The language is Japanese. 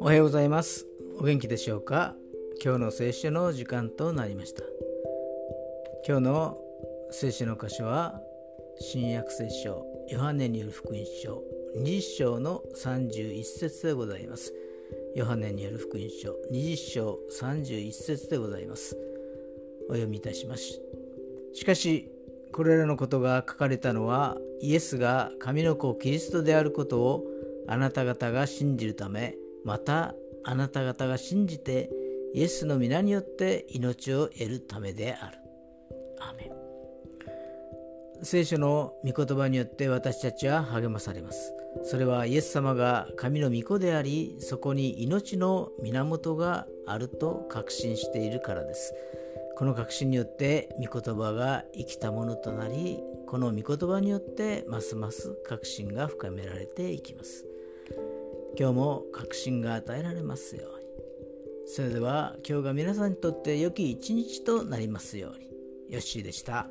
おはようございます。お元気でしょうか。今日の聖書の時間となりました。今日の聖書の箇所は新約聖書ヨハネによる福音書20章の31節でございます。ヨハネによる福音書20章31節でございます。お読みいたします。しかしこれらのことが書かれたのは、イエスが神の子キリストであることをあなた方が信じるため、またあなた方が信じてイエスの皆によって命を得るためである。アーメン。聖書の御言葉によって私たちは励まされます。それはイエス様が神の御子であり、そこに命の源があると確信しているからです。この確信によって御言葉が生きたものとなり、この御言葉によってますます確信が深められていきます。今日も確信が与えられますように。それでは今日が皆さんにとって良き一日となりますように。よっしーでした。